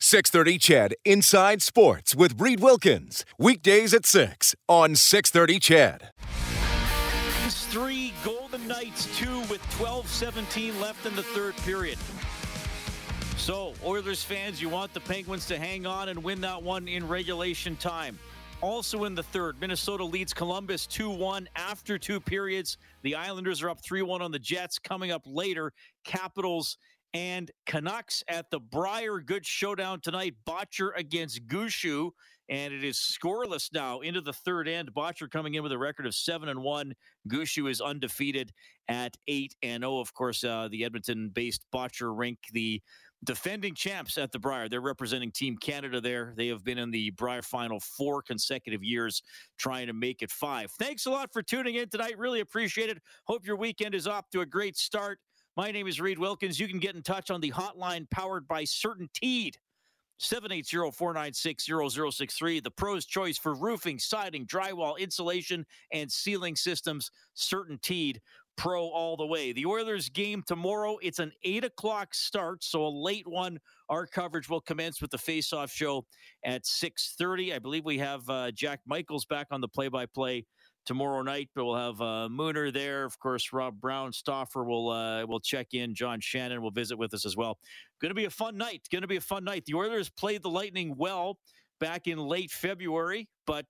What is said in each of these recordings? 6:30 CHED Inside Sports with Reed Wilkins. Weekdays at 6 on 6:30 CHED. Three, Golden Knights 2 with 12:17 left in the third period. So, Oilers fans, you want the Penguins to hang on and win that one in regulation time. Also in the third, Minnesota leads Columbus 2-1 after two periods. The Islanders are up 3-1 on the Jets. Coming up later, Capitals and Canucks at the Briar Good showdown tonight. Botcher against Gushue, and it is scoreless now into the third end. Botcher coming in with a record of 7-1. Gushue is undefeated at 8-0. Of course, the Edmonton-based Botcher rink, the defending champs at the Briar. They're representing Team Canada there. They have been in the Briar Final 4 consecutive years, trying to make it 5. Thanks a lot for tuning in tonight. Really appreciate it. Hope your weekend is off to a great start. My name is Reed Wilkins. You can get in touch on the hotline powered by CertainTeed, 780-496-0063. The pro's choice for roofing, siding, drywall, insulation, and ceiling systems. CertainTeed, pro all the way. The Oilers game tomorrow. It's an 8 o'clock start, so a late one. Our coverage will commence with the face-off show at 6:30. I believe we have Jack Michaels back on the play-by-play tomorrow night, but we'll have Mooner there. Of course, Rob Brown, Stauffer will check in. John Shannon will visit with us as well. Going to be a fun night. The Oilers played the Lightning well back in late February, but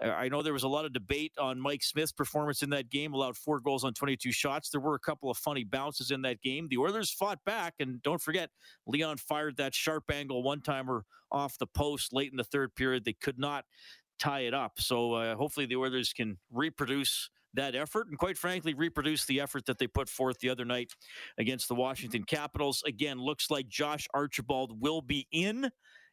I know there was a lot of debate on Mike Smith's performance in that game. Allowed 4 goals on 22 shots. There were a couple of funny bounces in that game. The Oilers fought back, and don't forget, Leon fired that sharp angle one-timer off the post late in the third period. They could not tie it up. So hopefully the Oilers can reproduce that effort and, quite frankly, reproduce the effort that they put forth the other night against the Washington Capitals. Again, looks like Josh Archibald will be in,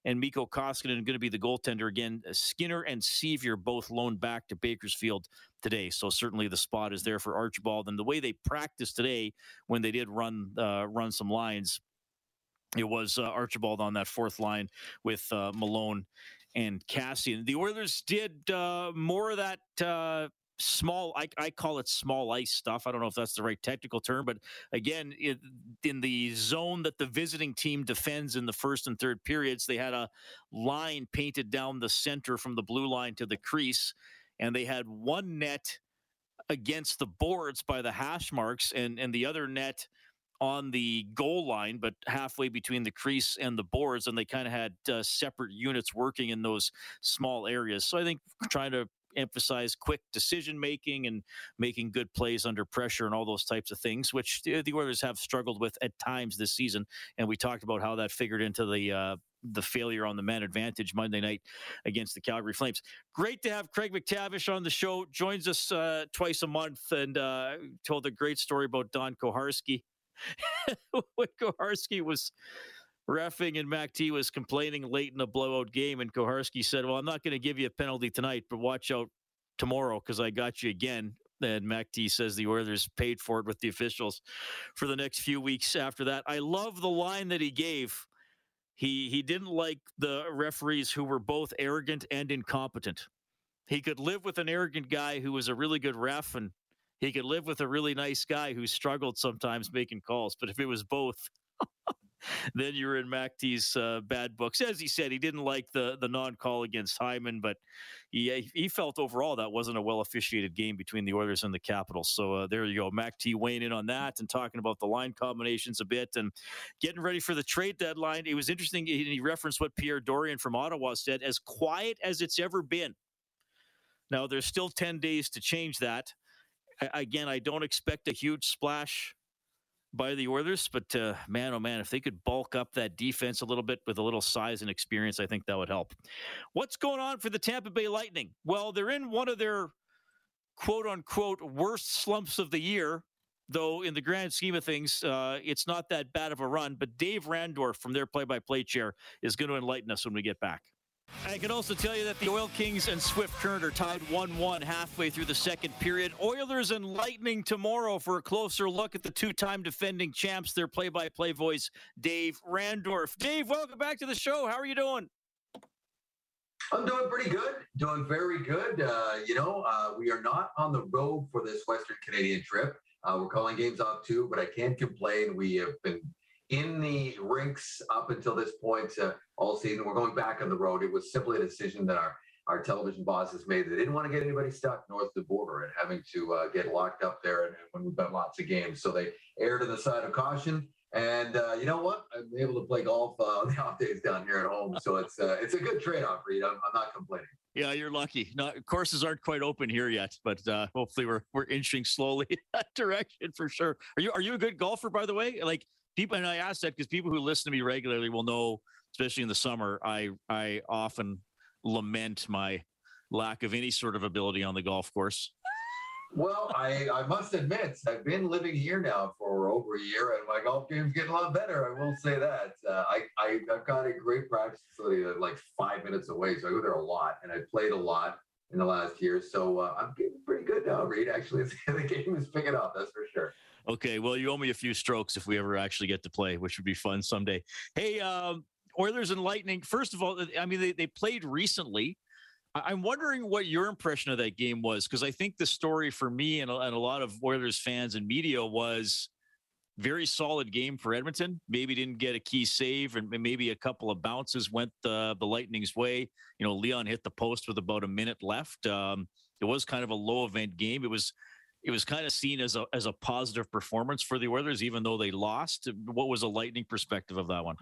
and Mikko Koskinen going to be the goaltender again. Skinner and Sevier both loaned back to Bakersfield today, so certainly the spot is there for Archibald. And the way they practiced today when they did run some lines, it was Archibald on that fourth line with Malone and Cassian. The Oilers did more of that small—I call it small ice stuff. I don't know if that's the right technical term, but again, in the zone that the visiting team defends in the first and third periods, they had a line painted down the center from the blue line to the crease, and they had one net against the boards by the hash marks, and the other net on the goal line, but halfway between the crease and the boards, and they kind of had separate units working in those small areas. So I think trying to emphasize quick decision-making and making good plays under pressure and all those types of things, which the Oilers have struggled with at times this season, and we talked about how that figured into the failure on the man advantage Monday night against the Calgary Flames. Great to have Craig McTavish on the show. Joins us twice a month and told a great story about Don Koharski. When Koharski was reffing and McT was complaining late in a blowout game, and Koharski said, "Well, I'm not going to give you a penalty tonight, but watch out tomorrow because I got you again." And McT says the Oilers paid for it with the officials for the next few weeks after that. I love the line that he gave. He didn't like the referees who were both arrogant and incompetent. He could live with an arrogant guy who was a really good ref, and he could live with a really nice guy who struggled sometimes making calls. But if it was both, then you were in McT's bad books. As he said, he didn't like the non-call against Hyman, but he felt overall that wasn't a well-officiated game between the Oilers and the Capitals. So there you go. McT weighing in on that and talking about the line combinations a bit and getting ready for the trade deadline. It was interesting. He referenced what Pierre Dorion from Ottawa said, as quiet as it's ever been. Now, there's still 10 days to change that. Again, I don't expect a huge splash by the Oilers, but man, oh man, if they could bulk up that defense a little bit with a little size and experience, I think that would help. What's going on for the Tampa Bay Lightning? Well, they're in one of their quote-unquote worst slumps of the year, though in the grand scheme of things, it's not that bad of a run. But Dave Randorf from their play-by-play chair is going to enlighten us when we get back. I can also tell you that the Oil Kings and Swift Current are tied 1-1 halfway through the second period. Oilers and Lightning tomorrow for a closer look at the two-time defending champs. Their play-by-play voice, Dave Randorf. Dave, welcome back to the show. How are you doing? I'm doing pretty good. Doing very good. We are not on the road for this Western Canadian trip. We're calling games off too, but I can't complain. We have been in the rinks up until this point all season. We're going back on the road. It was simply a decision that our television bosses made. They didn't want to get anybody stuck north of the border and having to get locked up there and when we've got lots of games. So they erred to the side of caution. And you know what? I'm able to play golf on the off days down here at home. So it's a good trade-off, Reed. I'm not complaining. Yeah, you're lucky. No, courses aren't quite open here yet, but hopefully we're inching slowly in that direction for sure. Are you a good golfer, by the way? Like, people, and I ask that because people who listen to me regularly will know, especially in the summer, I often lament my lack of any sort of ability on the golf course. Well, I must admit, I've been living here now for over a year, and my golf game's getting a lot better. I will say that. I've got a great practice facility that's like 5 minutes away, so I go there a lot, and I played a lot in the last year. So I'm getting pretty good now, Reed, actually. The game is picking up, that's for sure. Okay, well, you owe me a few strokes if we ever actually get to play, which would be fun someday. Hey, Oilers and Lightning, first of all, I mean, they played recently. I'm wondering what your impression of that game was, because I think the story for me and a lot of Oilers fans and media was very solid game for Edmonton. Maybe didn't get a key save, and maybe a couple of bounces went the Lightning's way. You know, Leon hit the post with about a minute left. It was kind of a low-event game. It was kind of seen as a positive performance for the Oilers, even though they lost. What was a Lightning perspective of that one?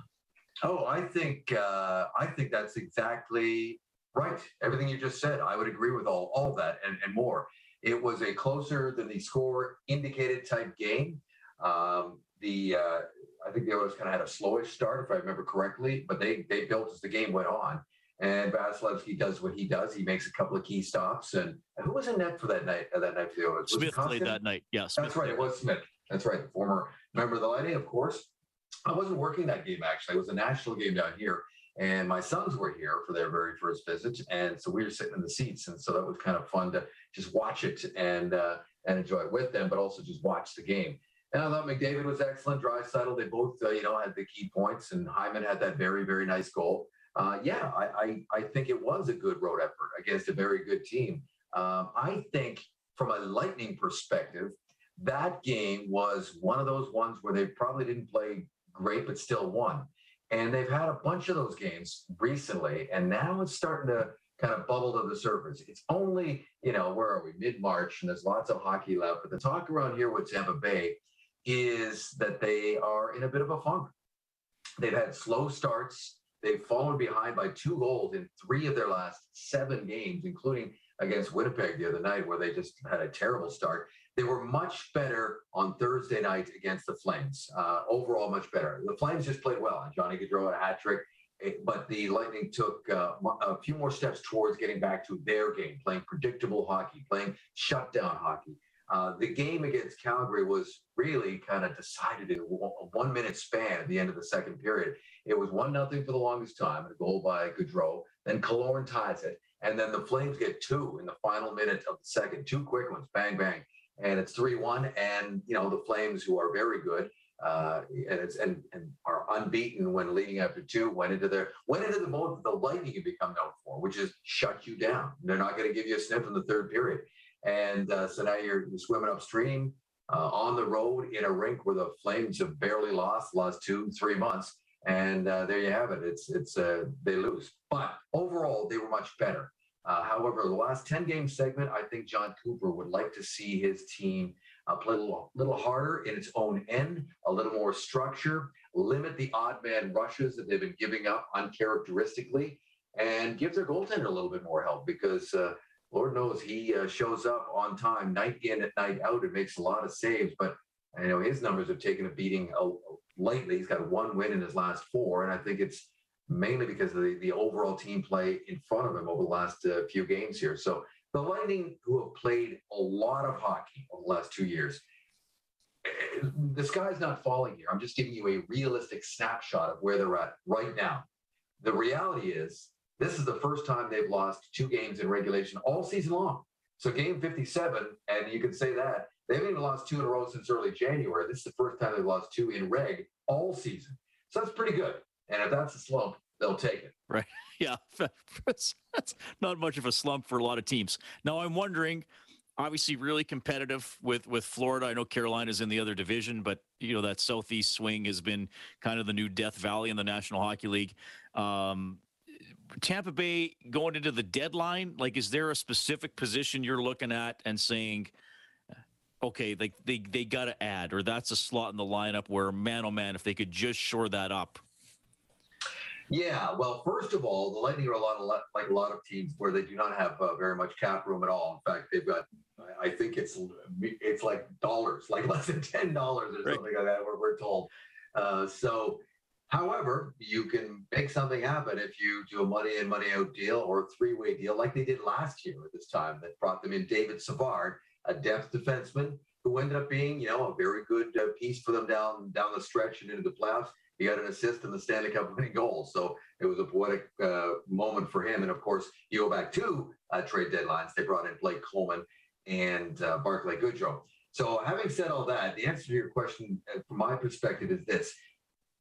Oh, I think that's exactly right. Everything you just said, I would agree with all that and more. It was a closer than the score indicated type game. I think they always kind of had a slowish start, if I remember correctly, but they built as the game went on. And Vasilevsky does what he does. He makes a couple of key stops. And who was in net for that night? That night for the Oilers? Smith played that night. Yes, yeah, that's right. It was Smith. That's right. Former member of the Lightning, of course. I wasn't working that game, actually. It was a national game down here. And my sons were here for their very first visit. And so we were sitting in the seats. And so that was kind of fun to just watch it and enjoy it with them, but also just watch the game. And I thought McDavid was excellent. Draisaitl, they both, had the key points. And Hyman had that very, very nice goal. I think it was a good road effort against a very good team. I think from a Lightning perspective, that game was one of those ones where they probably didn't play great, but still won. And they've had a bunch of those games recently, and now it's starting to kind of bubble to the surface. It's only, where are we? Mid-March, and there's lots of hockey left. But the talk around here with Tampa Bay is that they are in a bit of a funk. They've had slow starts. They've fallen behind by 2 goals in 3 of their last 7 games, including against Winnipeg the other night, where they just had a terrible start. They were much better on Thursday night against the Flames. Overall, much better. The Flames just played well. Johnny Gaudreau had a hat trick, but the Lightning took a few more steps towards getting back to their game, playing predictable hockey, playing shutdown hockey. The game against Calgary was really kind of decided in a 1-minute span at the end of the second period. It was 1-0 for the longest time, a goal by Gaudreau. Then Kalorin ties it, and then the Flames get 2 in the final minute of the second. 2 quick ones, bang, bang, and it's 3-1. And, the Flames, who are very good and are unbeaten when leading after 2, went into the mode that the Lightning have become known for, which is shut you down. They're not going to give you a sniff in the third period. And so now you're swimming upstream on the road in a rink where the Flames have barely lost 2-3 months. And there you have it. It's they lose. But overall, they were much better. However, the last 10-game segment, I think John Cooper would like to see his team play a little harder in its own end, a little more structure, limit the odd man rushes that they've been giving up uncharacteristically, and give their goaltender a little bit more help because Lord knows he shows up on time, night in and night out, and makes a lot of saves. But his numbers have taken a beating lately. He's got 1 win in his last 4, and I think it's mainly because of the overall team play in front of him over the last few games here. So the Lightning, who have played a lot of hockey over the last 2 years, the sky's not falling here. I'm just giving you a realistic snapshot of where they're at right now. The reality is This is the first time they've lost two games in regulation all season long. So game 57, and you can say that, they haven't even lost two in a row since early January. This is the first time they've lost two in reg all season. So that's pretty good. And if that's a slump, they'll take it. Right. Yeah. That's not much of a slump for a lot of teams. Now I'm wondering, obviously really competitive with Florida. I know Carolina's in the other division, but you know, that Southeast swing has been kind of the new Death Valley in the National Hockey League. Tampa Bay going into the deadline, like, is there a specific position you're looking at and saying, okay, like they got to add, or that's a slot in the lineup where, man, oh man, if they could just shore that up? Yeah, well, first of all, the Lightning are a lot of teams where they do not have very much cap room at all. In fact, they've got, I think it's like dollars, like less than $10 or something like that, we're told. So, however, you can make something happen if you do a money in, money out deal or a three-way deal like they did last year at this time that brought them in David Savard, a depth defenseman who ended up being, you know, a very good piece for them down the stretch and into the playoffs. He had an assist in the Stanley Cup winning goal. So it was a poetic moment for him. And of course, you go back to trade deadlines. They brought in Blake Coleman and Barclay Goodrow. So having said all that, the answer to your question from my perspective is this.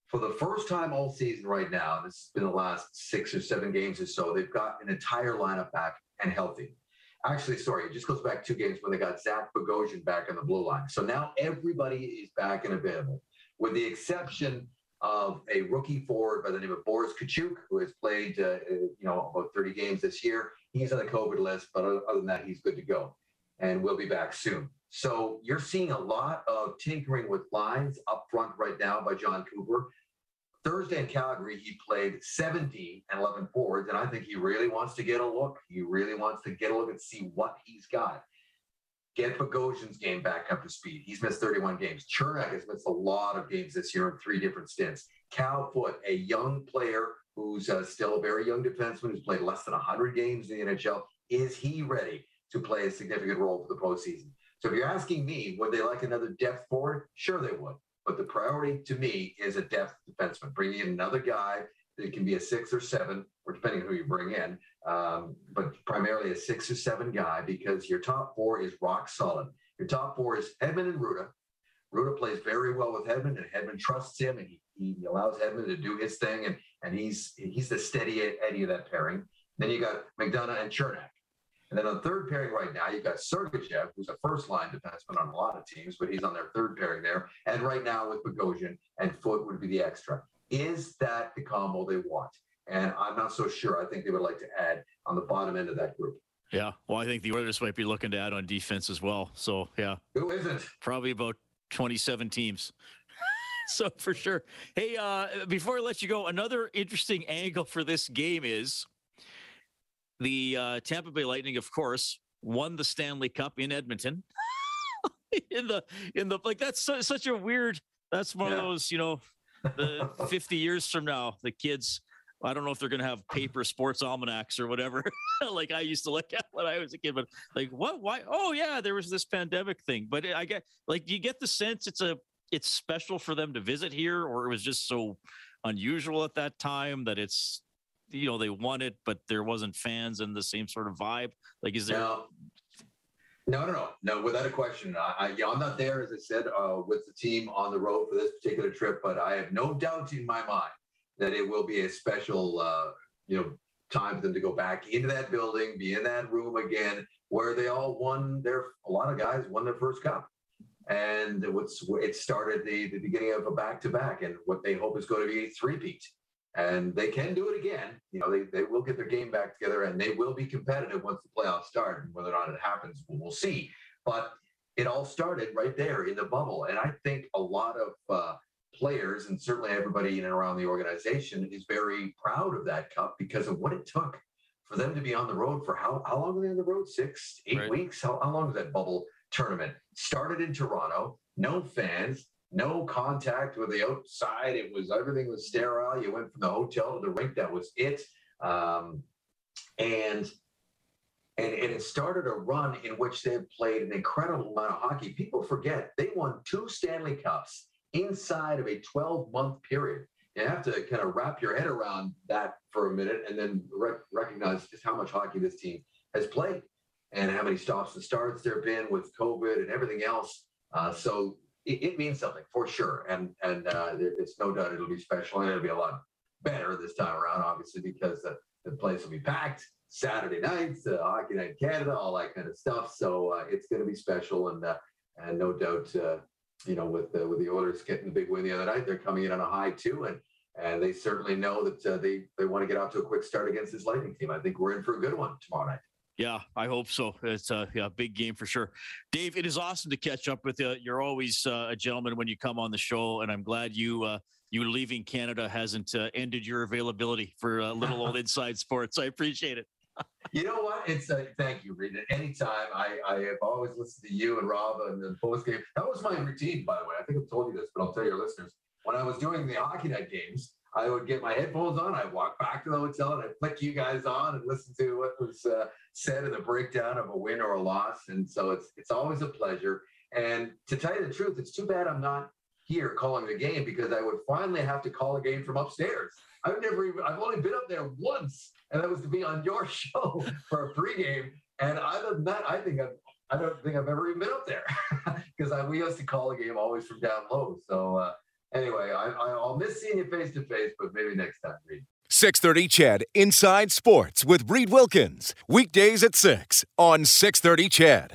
For the first time all season right now, this has been the last 6 or 7 games or so, they've got an entire lineup back and healthy. Actually, sorry, it just goes back 2 games when they got Zach Bogosian back on the blue line. So now everybody is back and available, with the exception of a rookie forward by the name of Boris Katchouk, who has played, about 30 games this year. He's on the COVID list, but other than that, he's good to go and will be back soon. So you're seeing a lot of tinkering with lines up front right now by John Cooper. Thursday in Calgary, he played 17 and 11 forwards, and I think he really wants to get a look. He really wants to get a look and see what he's got. Get Bogosian's game back up to speed. He's missed 31 games. Chernak has missed a lot of games this year in 3 different stints. Calfoot, a young player who's still a very young defenseman who's played less than 100 games in the NHL. Is he ready to play a significant role for the postseason? So if you're asking me, would they like another depth forward? Sure they would. But the priority to me is a depth defenseman, bringing in another guy that can be a 6 or 7, or depending on who you bring in, but primarily a 6 or 7 guy, because your top 4 is rock solid. Your top 4 is Hedman and Ruda. Ruda plays very well with Hedman, and Hedman trusts him, and he allows Hedman to do his thing, and he's the steady Eddie of that pairing. Then you got McDonough and Chernak. And then on the third pairing right now, you've got Sergachev, who's a first-line defenseman on a lot of teams, but he's on their third pairing there. And right now with Bogosian and Foote would be the extra. Is that the combo they want? And I'm not so sure. I think they would like to add on the bottom end of that group. Yeah, well, I think the Oilers might be looking to add on defense as well. So, yeah. Who isn't? Probably about 27 teams. So, for sure. Hey, before I let you go, another interesting angle for this game is the Tampa Bay Lightning, of course, won the Stanley Cup in Edmonton. in the like, that's such a weird. That's one of those, you know, the 50 years from now, the kids. I don't know if they're gonna have paper sports almanacs or whatever, like I used to look at when I was a kid. But like, what? Why? Oh yeah, there was this pandemic thing. But I get, like, you get the sense it's special for them to visit here, or it was just so unusual at that time that it's. You know, they won it, but there wasn't fans and the same sort of vibe. Like, is there? No, without a question. I'm not there, as I said, with the team on the road for this particular trip, but I have no doubt in my mind that it will be a special, time for them to go back into that building, be in that room again, where they all won a lot of guys won their first cup. And it started the beginning of a back-to-back and what they hope is going to be a three-peat. And they can do it again. You know, they will get their game back together, and they will be competitive once the playoffs start. And whether or not it happens, we'll see. But it all started right there in the bubble. And I think a lot of players, and certainly everybody in and around the organization, is very proud of that cup because of what it took for them to be on the road for how long were they on the road? 6, 8 right. weeks? How long was that bubble tournament? Started in Toronto, no fans. No contact with the outside. It was, everything was sterile. You went from the hotel to the rink. That was it. And it started a run in which they've played an incredible amount of hockey. People forget they won 2 Stanley Cups inside of a 12-month period. you have to kind of wrap your head around that for a minute and then recognize just how much hockey this team has played and how many stops and starts there have been with COVID and everything else. So it means something for sure. And it's no doubt it'll be special, and it'll be a lot better this time around, obviously, because the place will be packed Saturday nights, Hockey Night Canada, all that kind of stuff. So it's going to be special. And no doubt, with the Oilers getting the big win the other night, they're coming in on a high too. And they certainly know that they want to get off to a quick start against this Lightning team. I think we're in for a good one tomorrow night. Yeah, I hope so. It's a big game for sure. Dave, it is awesome to catch up with you. You're always a gentleman when you come on the show, and I'm glad you leaving Canada hasn't ended your availability for little old inside sports. I appreciate it. You know what? It's thank you, Reed. Anytime, I have always listened to you and Rob and the post game. That was my routine, by the way. I think I've told you this, but I'll tell your listeners. When I was doing the Hockey Night games, I would get my headphones on. I'd walk back to the hotel and I'd flick you guys on and listen to what was said in the breakdown of a win or a loss. And so it's always a pleasure. And to tell you the truth, it's too bad I'm not here calling the game, because I would finally have to call a game from upstairs. I've only been up there once, and that was to be on your show for a pregame. And other than that, I don't think I've ever even been up there, because we used to call a game always from down low. So, anyway, I'll miss seeing you face-to-face, but maybe next time, Reed. 6:30 CHED Inside Sports with Reed Wilkins. Weekdays at 6 on 6:30 CHED.